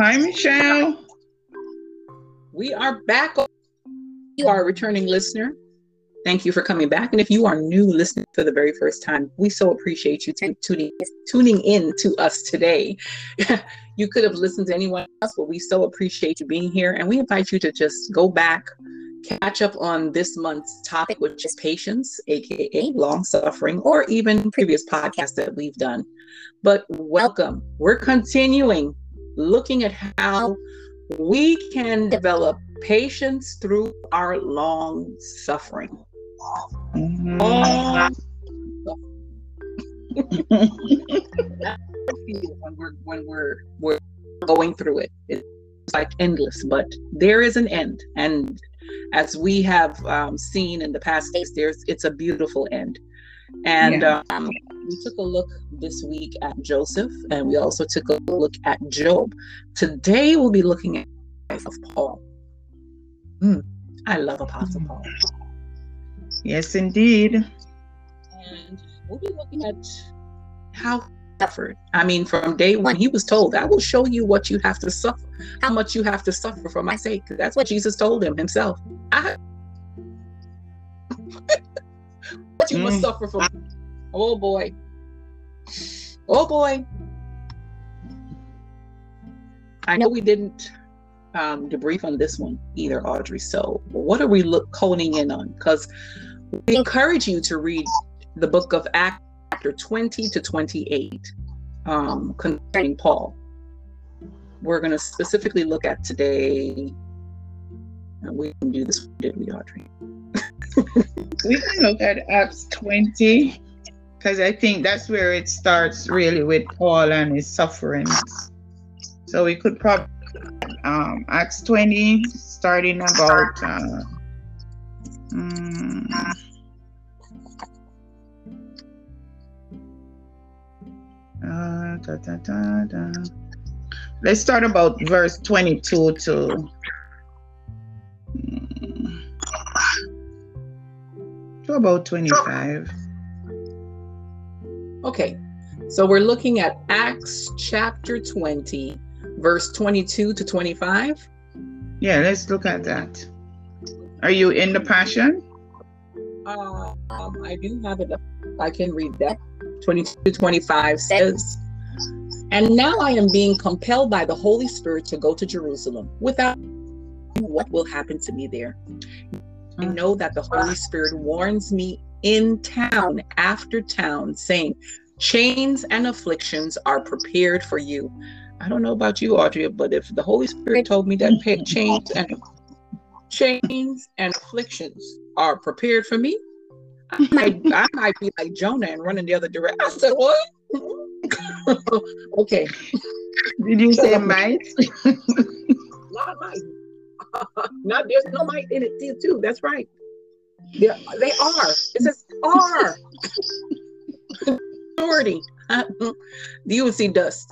Hi, Michelle. We are back. You are a returning listener. Thank you for coming back. And if you are new listening for the very first time, we so appreciate you tuning in to us today. You could have listened to anyone else, but we so appreciate you being here. And we invite you to just go back, catch up on this month's topic, which is patience, aka long suffering, or even previous podcasts that we've done. But welcome. We're continuing looking at how we can develop patience through our long suffering. Mm-hmm. When we're going through it, it's like endless, but there is an end. And as we have seen in the past, it's a beautiful end. And yeah. We took a look this week at Joseph, and we also took a look at Job. Today we'll be looking at the life of Paul. I love Apostle Paul. Yes, indeed. And we'll be looking at how he suffered. I mean, from day one, he was told, I will show you what you have to suffer, how much you have to suffer for my sake. That's what Jesus told him himself. What you must suffer for. Oh boy. I know we didn't debrief on this one either, Audrey. So what are we honing in on? Because we encourage you to read the book of Acts, chapter 20 to 28, concerning Paul. We're going to specifically look at today. We didn't do this, did we, Audrey? We can look at Acts 20 because I think that's where it starts really with Paul and his sufferings. So we could probably Acts 20, starting about let's start about verse 22 to 25. Okay, so we're looking at Acts chapter 20, verse 22 to 25. Yeah, let's look at that. Are you in the Passion? I do have it up. I can read that. 22 to 25 says, "And now I am being compelled by the Holy Spirit to go to Jerusalem without knowing what will happen to me there. I know that the Holy Spirit warns me in town after town, saying, chains and afflictions are prepared for you." I don't know about you, Audrey, but if the Holy Spirit told me that chains and afflictions are prepared for me, I might be like Jonah and run in the other direction. I said, what? Okay. Did you say might? Not might. No, there's no might in it too. That's right. Yeah, they are. It says are. Authority. You would see dust.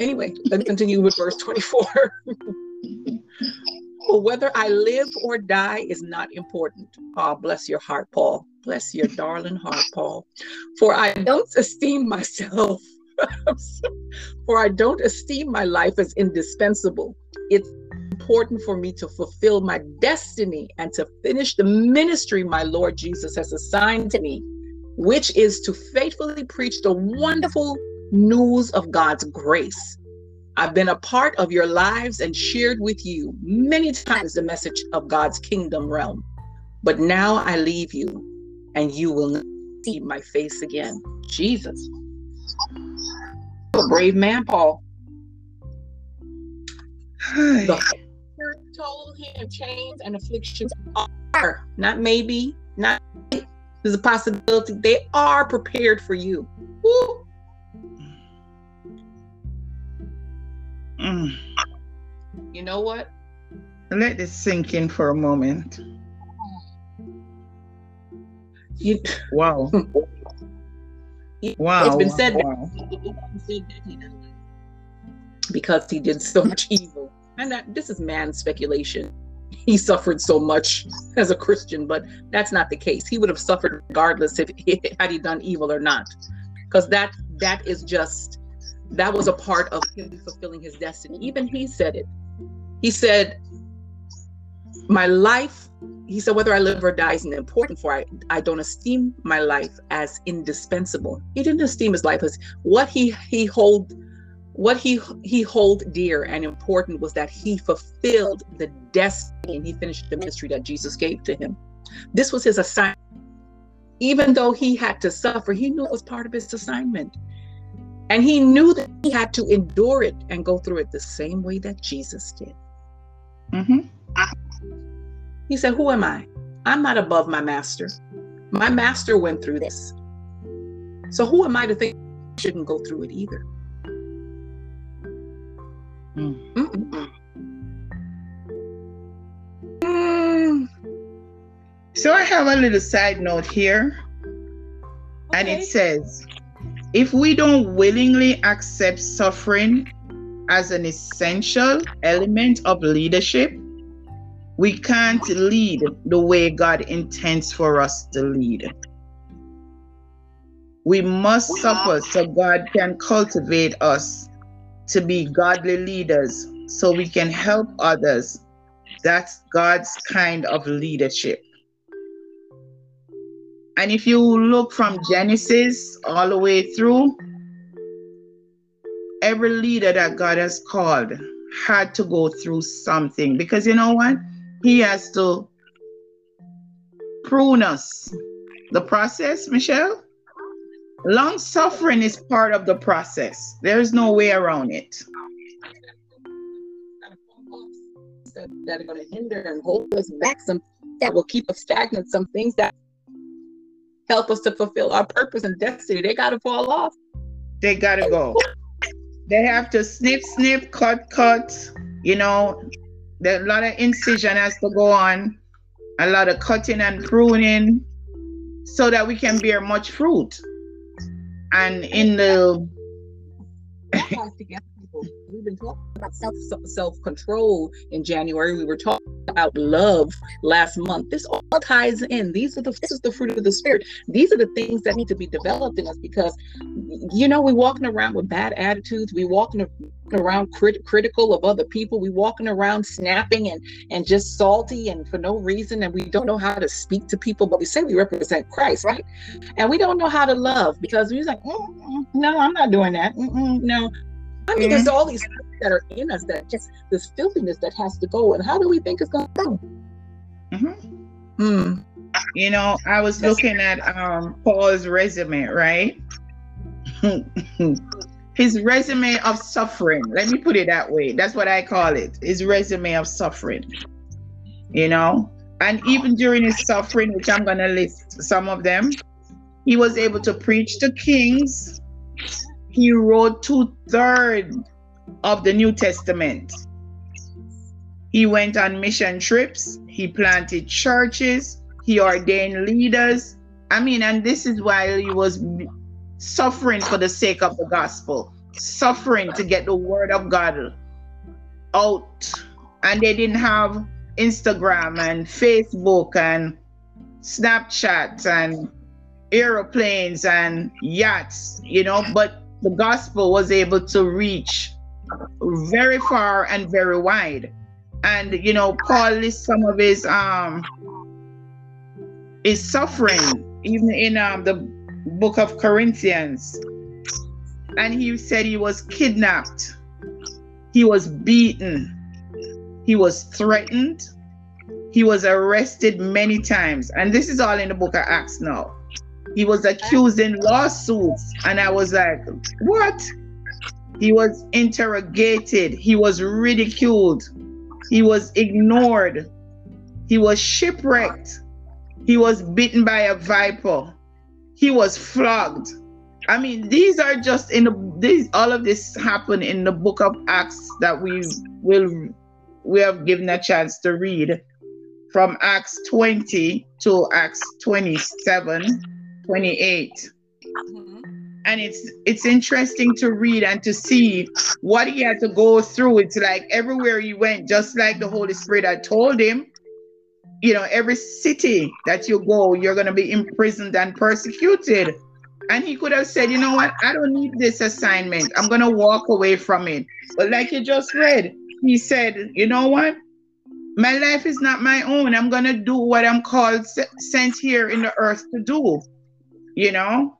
Anyway, let's continue with verse 24. "For whether I live or die is not important." Oh, bless your heart, Paul. Bless your darling heart, Paul. "For I don't esteem myself. For I don't esteem my life as indispensable. It's important for me to fulfill my destiny and to finish the ministry my Lord Jesus has assigned to me, which is to faithfully preach the wonderful news of God's grace. I've been a part of your lives and shared with you many times the message of God's kingdom realm. But now I leave you, and you will not see my face again." Jesus. A brave man, Paul. The Spirit told him chains and afflictions are, not maybe, not there's a possibility, they are prepared for you. Woo. You know what? Let this sink in for a moment. Wow. Wow. It's been said that he doesn't, because he did so much evil. And that this is man's speculation. He suffered so much as a Christian, but that's not the case. He would have suffered regardless if had he done evil or not, because that is just That was a part of him fulfilling his destiny. Even he said it. He said, my life, he said, whether I live or die isn't important, for I don't esteem my life as indispensable. He didn't esteem his life as what he held dear and important was that he fulfilled the destiny and he finished the ministry that Jesus gave to him. This was his assignment. Even though he had to suffer, he knew it was part of his assignment. And he knew that he had to endure it and go through it the same way that Jesus did. He said, who am I? I'm not above my master. My master went through this. So who am I to think I shouldn't go through it either? So I have a little side note here. Okay. And it says, if we don't willingly accept suffering as an essential element of leadership, we can't lead the way God intends for us to lead. We must suffer so God can cultivate us to be godly leaders so we can help others. That's God's kind of leadership. And if you look from Genesis all the way through, every leader that God has called had to go through something, because you know what? He has to prune us. The process, Michelle? Long suffering is part of the process. There is no way around it. That are going to hinder and hold us back, some that will keep us stagnant, some things that help us to fulfill our purpose and destiny. They got to fall off. They got to go. They have to snip, snip, cut, cut. You know, a lot of incision has to go on, a lot of cutting and pruning so that we can bear much fruit. And in the... We've been talking about self-control in January. We were talking about love last month. This all ties in. This is the fruit of the Spirit. These are the things that need to be developed in us, because, you know, we're walking around with bad attitudes. We're walking around critical of other people. We're walking around snapping and just salty and for no reason. And we don't know how to speak to people, but we say we represent Christ, right? And we don't know how to love, because we're like, no, I'm not doing that. No. I mean, there's all these things that are in us, that just this filthiness that has to go. And how do we think it's going to go? You know, I was looking at Paul's resume, right? His resume of suffering. Let me put it that way. That's what I call it. His resume of suffering, you know? And even during his suffering, which I'm going to list some of them, he was able to preach to kings. He wrote 2/3 of the New Testament. He went on mission trips. He planted churches. He ordained leaders. I mean, and this is why he was suffering for the sake of the gospel, suffering to get the word of God out. And they didn't have Instagram and Facebook and Snapchat and airplanes and yachts, you know, but the gospel was able to reach very far and very wide. And, you know, Paul lists some of his suffering, even in the book of Corinthians. And he said he was kidnapped. He was beaten. He was threatened. He was arrested many times. And this is all in the book of Acts now. He was accused in lawsuits, and I was like, what? He was interrogated. He was ridiculed. He was ignored. He was shipwrecked. He was bitten by a viper. He was flogged. I mean, these are just all of this happened in the book of Acts that we have given a chance to read, from Acts 20 to Acts 27, 28. And it's interesting to read and to see what he had to go through. It's like everywhere he went, just like the Holy Spirit had told him, you know, every city that you go, you're going to be imprisoned and persecuted. And he could have said, you know what, I don't need this assignment. I'm going to walk away from it. But like you just read, he said, you know what? My life is not my own. I'm going to do what I'm called, sent here in the earth to do. You know?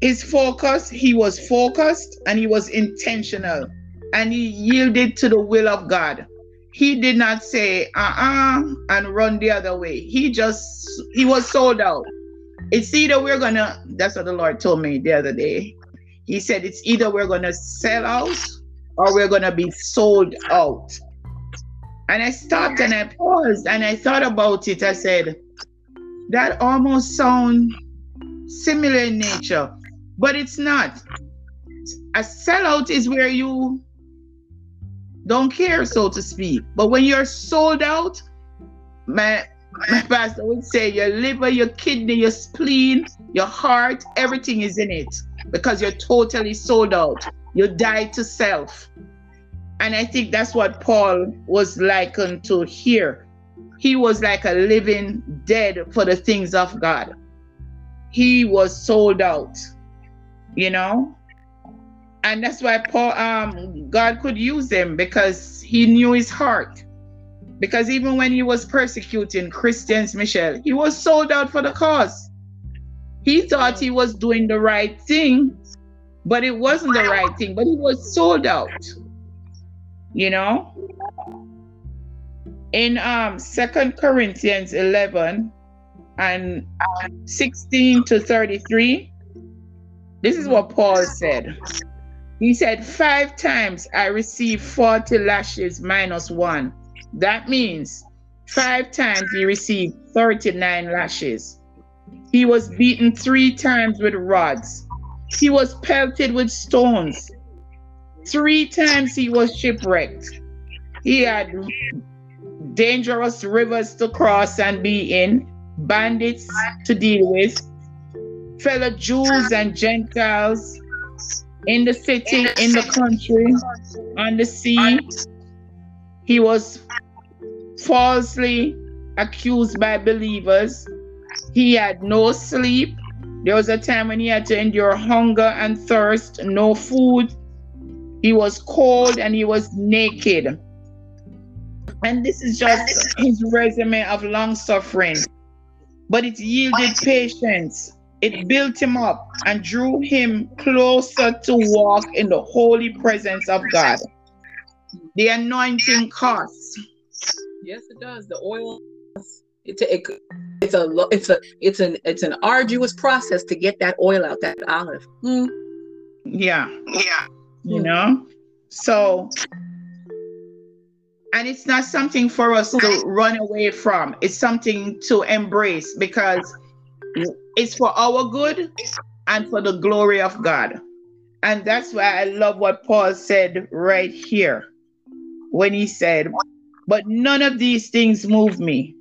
His focus, he was focused and he was intentional. And he yielded to the will of God. He did not say, and run the other way. He was sold out. It's either we're going to, that's what the Lord told me the other day. He said, it's either we're going to sell out or we're going to be sold out. And I stopped and I paused and I thought about it. I said, that almost sounds similar in nature, but it's not. A sellout is where you don't care, so to speak. But when you're sold out, my pastor would say your liver, your kidney, your spleen, your heart, everything is in it because you're totally sold out. You die to self. And I think that's what Paul was likened to here. He was like a living dead for the things of God. He was sold out, you know? And that's why Paul, God could use him because he knew his heart. Because even when he was persecuting Christians, Michelle, he was sold out for the cause. He thought he was doing the right thing, but it wasn't the right thing, but he was sold out. You know, in 2 Corinthians 11 and 16 to 33, this is what Paul said. He said, 5 times I received 40 lashes minus 1. That means 5 times he received 39 lashes. He was beaten 3 times with rods. He was pelted with stones. 3 times he was shipwrecked. He had dangerous rivers to cross and be in, bandits to deal with, fellow Jews and Gentiles, in the city, in the country, on the sea. He was falsely accused by believers. He had no sleep. There was a time when he had to endure hunger and thirst, no food. He was cold and he was naked. And this is just his resume of long suffering. But it yielded patience. It built him up and drew him closer to walk in the holy presence of God. The anointing costs. Yes, it does. The oil. It's an arduous process to get that oil out, that olive. Mm. Yeah. Yeah. You know, so, and it's not something for us to run away from. It's something to embrace because it's for our good and for the glory of God. And that's why I love what Paul said right here when he said, but none of these things move me,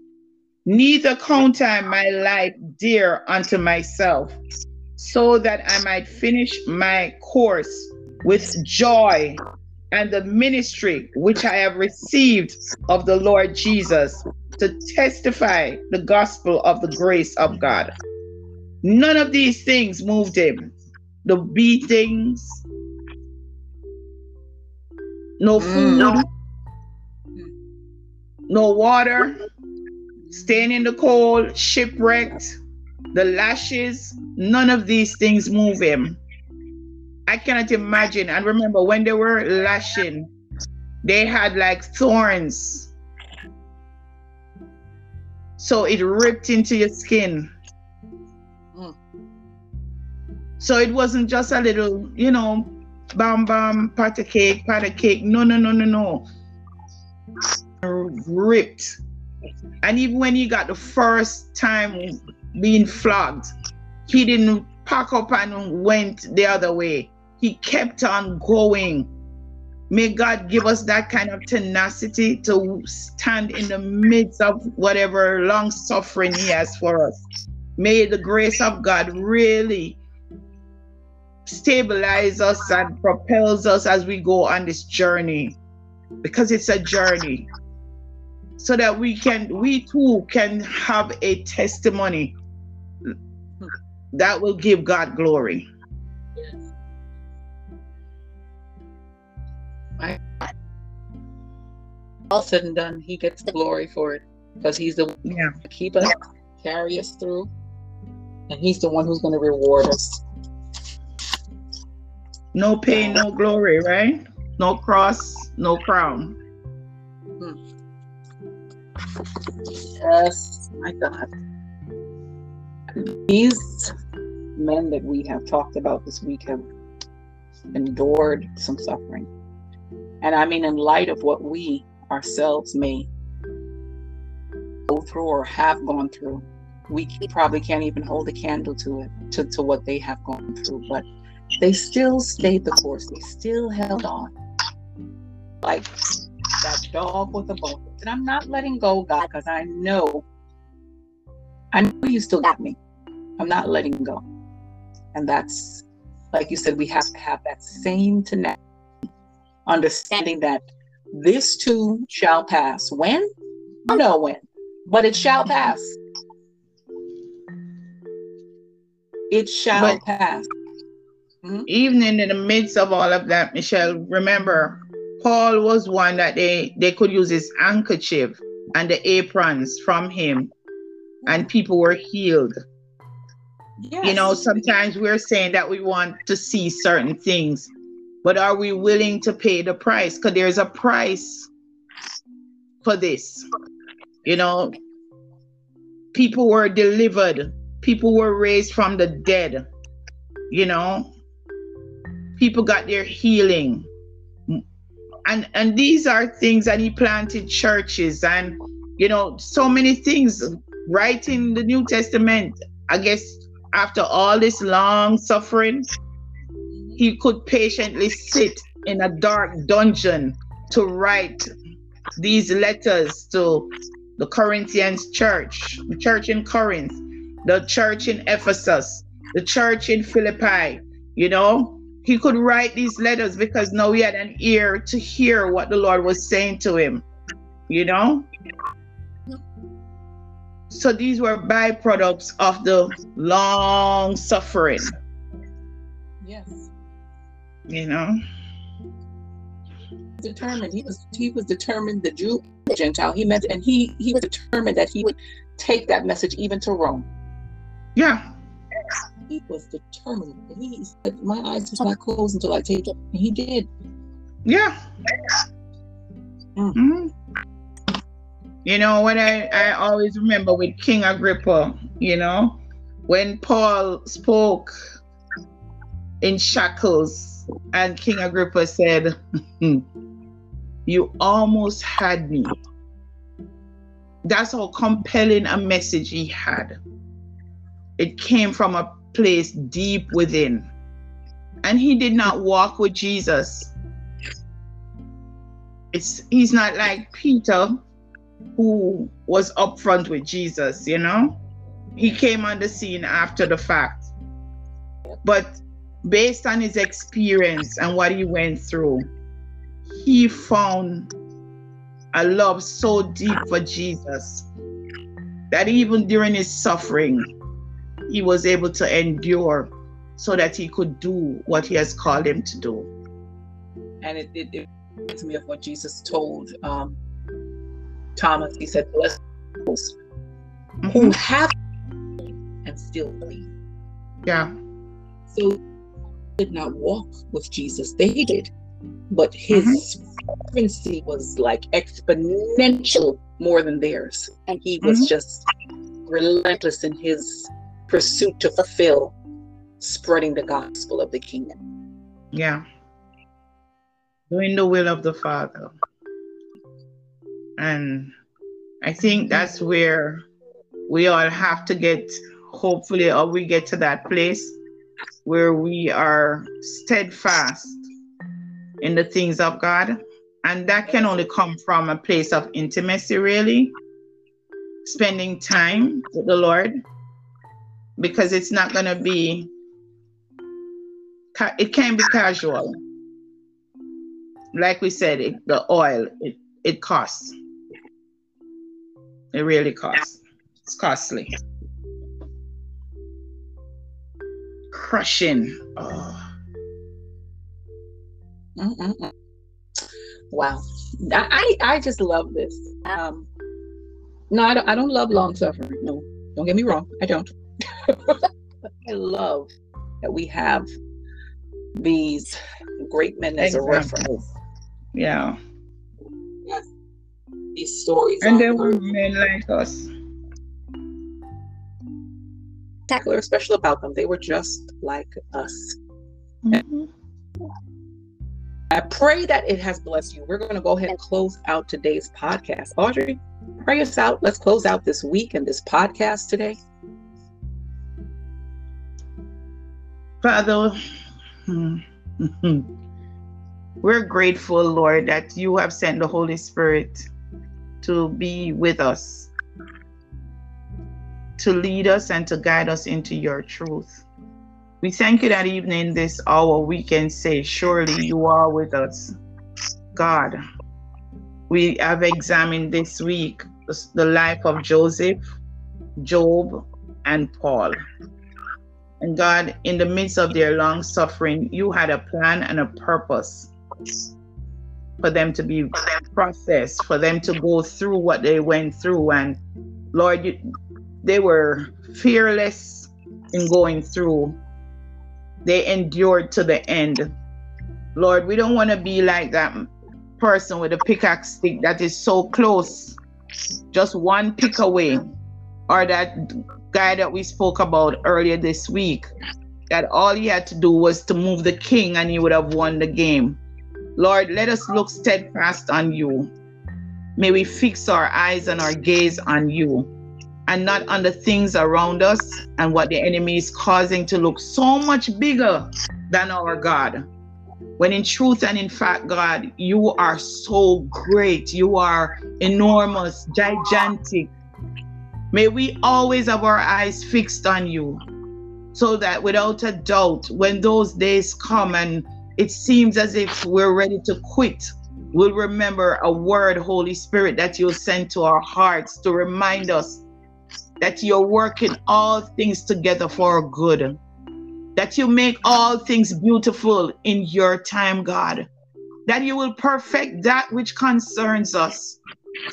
neither count I my life dear unto myself, so that I might finish my course with joy and the ministry which I have received of the Lord Jesus to testify the gospel of the grace of God. None of these things moved him. The beatings, no food, no water, staying in the cold, shipwrecked, the lashes, none of these things move him. I cannot imagine. And remember, when they were lashing, they had like thorns. So it ripped into your skin. Mm. So it wasn't just a little, you know, bam, bam, pat of cake. No. Ripped. And even when he got the first time being flogged, he didn't pack up and went the other way. He kept on going. May God give us that kind of tenacity to stand in the midst of whatever long suffering he has for us. May the grace of God really stabilize us and propels us as we go on this journey, because it's a journey, so that we too can have a testimony That will give God glory. Yes. All said and done, he gets glory for it, because he's the one to keep us, carry us through, and he's the one who's going to reward us. No pain, no glory, right? No cross, no crown. Yes, my God. These men that we have talked about this week have endured some suffering. And I mean, in light of what we ourselves may go through or have gone through, we probably can't even hold a candle to it, to what they have gone through. But they still stayed the course. They still held on. Like that dog with a bone. And I'm not letting go, God, because I know you still got me. I'm not letting go. And that's, like you said, we have to have that same tenacity, understanding that this too shall pass. When? I don't know when, but it shall pass. It shall pass. Mm-hmm. Even in the midst of all of that, Michelle, remember, Paul was one that they could use his handkerchief and the aprons from him, and people were healed. Yes. You know, sometimes we're saying that we want to see certain things, but are we willing to pay the price? Because there's a price for this. You know, people were delivered. People were raised from the dead. You know, people got their healing. And these are things, and he planted churches and, you know, so many things right in the New Testament. I guess after all this long suffering, he could patiently sit in a dark dungeon to write these letters to the Corinthians church, the church in Corinth, the church in Ephesus, the church in Philippi, you know. He could write these letters because now he had an ear to hear what the Lord was saying to him, you know? So these were byproducts of the long suffering. Yes. You know? Determined. He was determined, the Jew, the Gentile. He meant, and he was determined that he would take that message even to Rome. Yeah. He was determined. He said, my eyes was not closed until I take it. And he did. Yeah. Mm-hmm. You know, when I always remember with King Agrippa, you know, when Paul spoke in shackles and King Agrippa said, you almost had me. That's how compelling a message he had. It came from a place deep within. And he did not walk with Jesus. He's not like Peter, who was up front with Jesus, you know? He came on the scene after the fact. But based on his experience and what he went through, he found a love so deep for Jesus that even during his suffering, he was able to endure so that he could do what he has called him to do. And it reminds me of what Jesus told Thomas. He said, blessed are those who have and still believe. Yeah. So they did not walk with Jesus. They did. But his frequency was like exponential more than theirs. And he was just relentless in his pursuit to fulfill spreading the gospel of the kingdom. Yeah. Doing the will of the Father. And I think that's where we all have to get, hopefully, or we get to that place where we are steadfast in the things of God. And that can only come from a place of intimacy, really. Spending time with the Lord. Because it's not going to be, it can be casual. Like we said, the oil, it costs. It really costs. It's costly. oppression. Oh. Wow. I just love this. No, I don't love long suffering. No, don't get me wrong. I don't. I love that we have these great men as a reference. Yeah. Yes. These stories. And there were men like us. Spectacular, special about them. They were just like us. Mm-hmm. I pray that it has blessed you. We're going to go ahead and close out today's podcast. Audrey, pray us out. Let's close out this week and this podcast today. Father, we're grateful, Lord, that you have sent the Holy Spirit to be with us, to lead us and to guide us into your truth. We thank you that even in this hour, we can say, surely you are with us. God, we have examined this week the life of Joseph, Job, and Paul. And God, in the midst of their long suffering, you had a plan and a purpose for them to be processed, for them to go through what they went through. And Lord, they were fearless in going through. They endured to the end. Lord, we don't want to be like that person with a pickaxe stick that is so close, just one pick away, or that guy that we spoke about earlier this week, that all he had to do was to move the king and he would have won the game. Lord, let us look steadfast on you. May we fix our eyes and our gaze on you and not on the things around us and what the enemy is causing to look so much bigger than our God. When in truth and in fact, God, you are so great. You are enormous, gigantic. May we always have our eyes fixed on you, so that without a doubt, when those days come and it seems as if we're ready to quit, we'll remember a word, Holy Spirit, that you'll send to our hearts to remind us that you're working all things together for our good, that you make all things beautiful in your time, God, that you will perfect that which concerns us.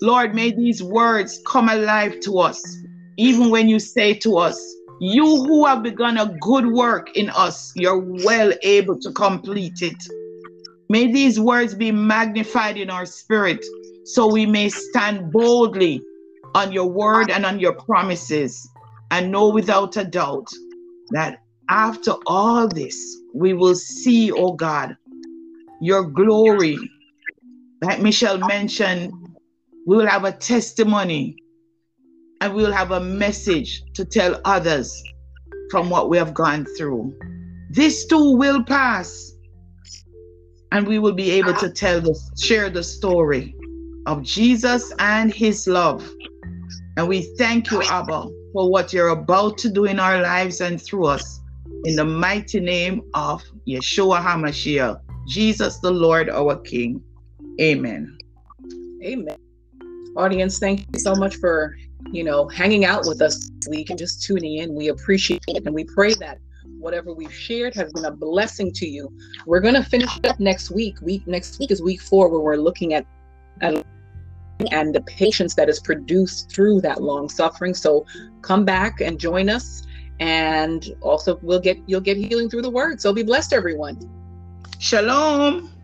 Lord, may these words come alive to us, even when you say to us, you who have begun a good work in us, you're well able to complete it. May these words be magnified in our spirit, so we may stand boldly on your word and on your promises, and know without a doubt that after all this, we will see, oh God, your glory. Like Michelle mentioned, we will have a testimony and we will have a message to tell others from what we have gone through. This too will pass, and we will be able to share the story of Jesus and his love. And we thank you, Abba, for what you're about to do in our lives and through us. In the mighty name of Yeshua Hamashiach, Jesus the Lord, our King. Amen. Amen. Audience, thank you so much for, hanging out with us this week and just tuning in. We appreciate it, and we pray that whatever we've shared has been a blessing to you. We're going to finish up next week. Next week is week 4, where we're looking at and the patience that is produced through that long suffering. So come back and join us, and also you'll get healing through the word. So be blessed, everyone. Shalom.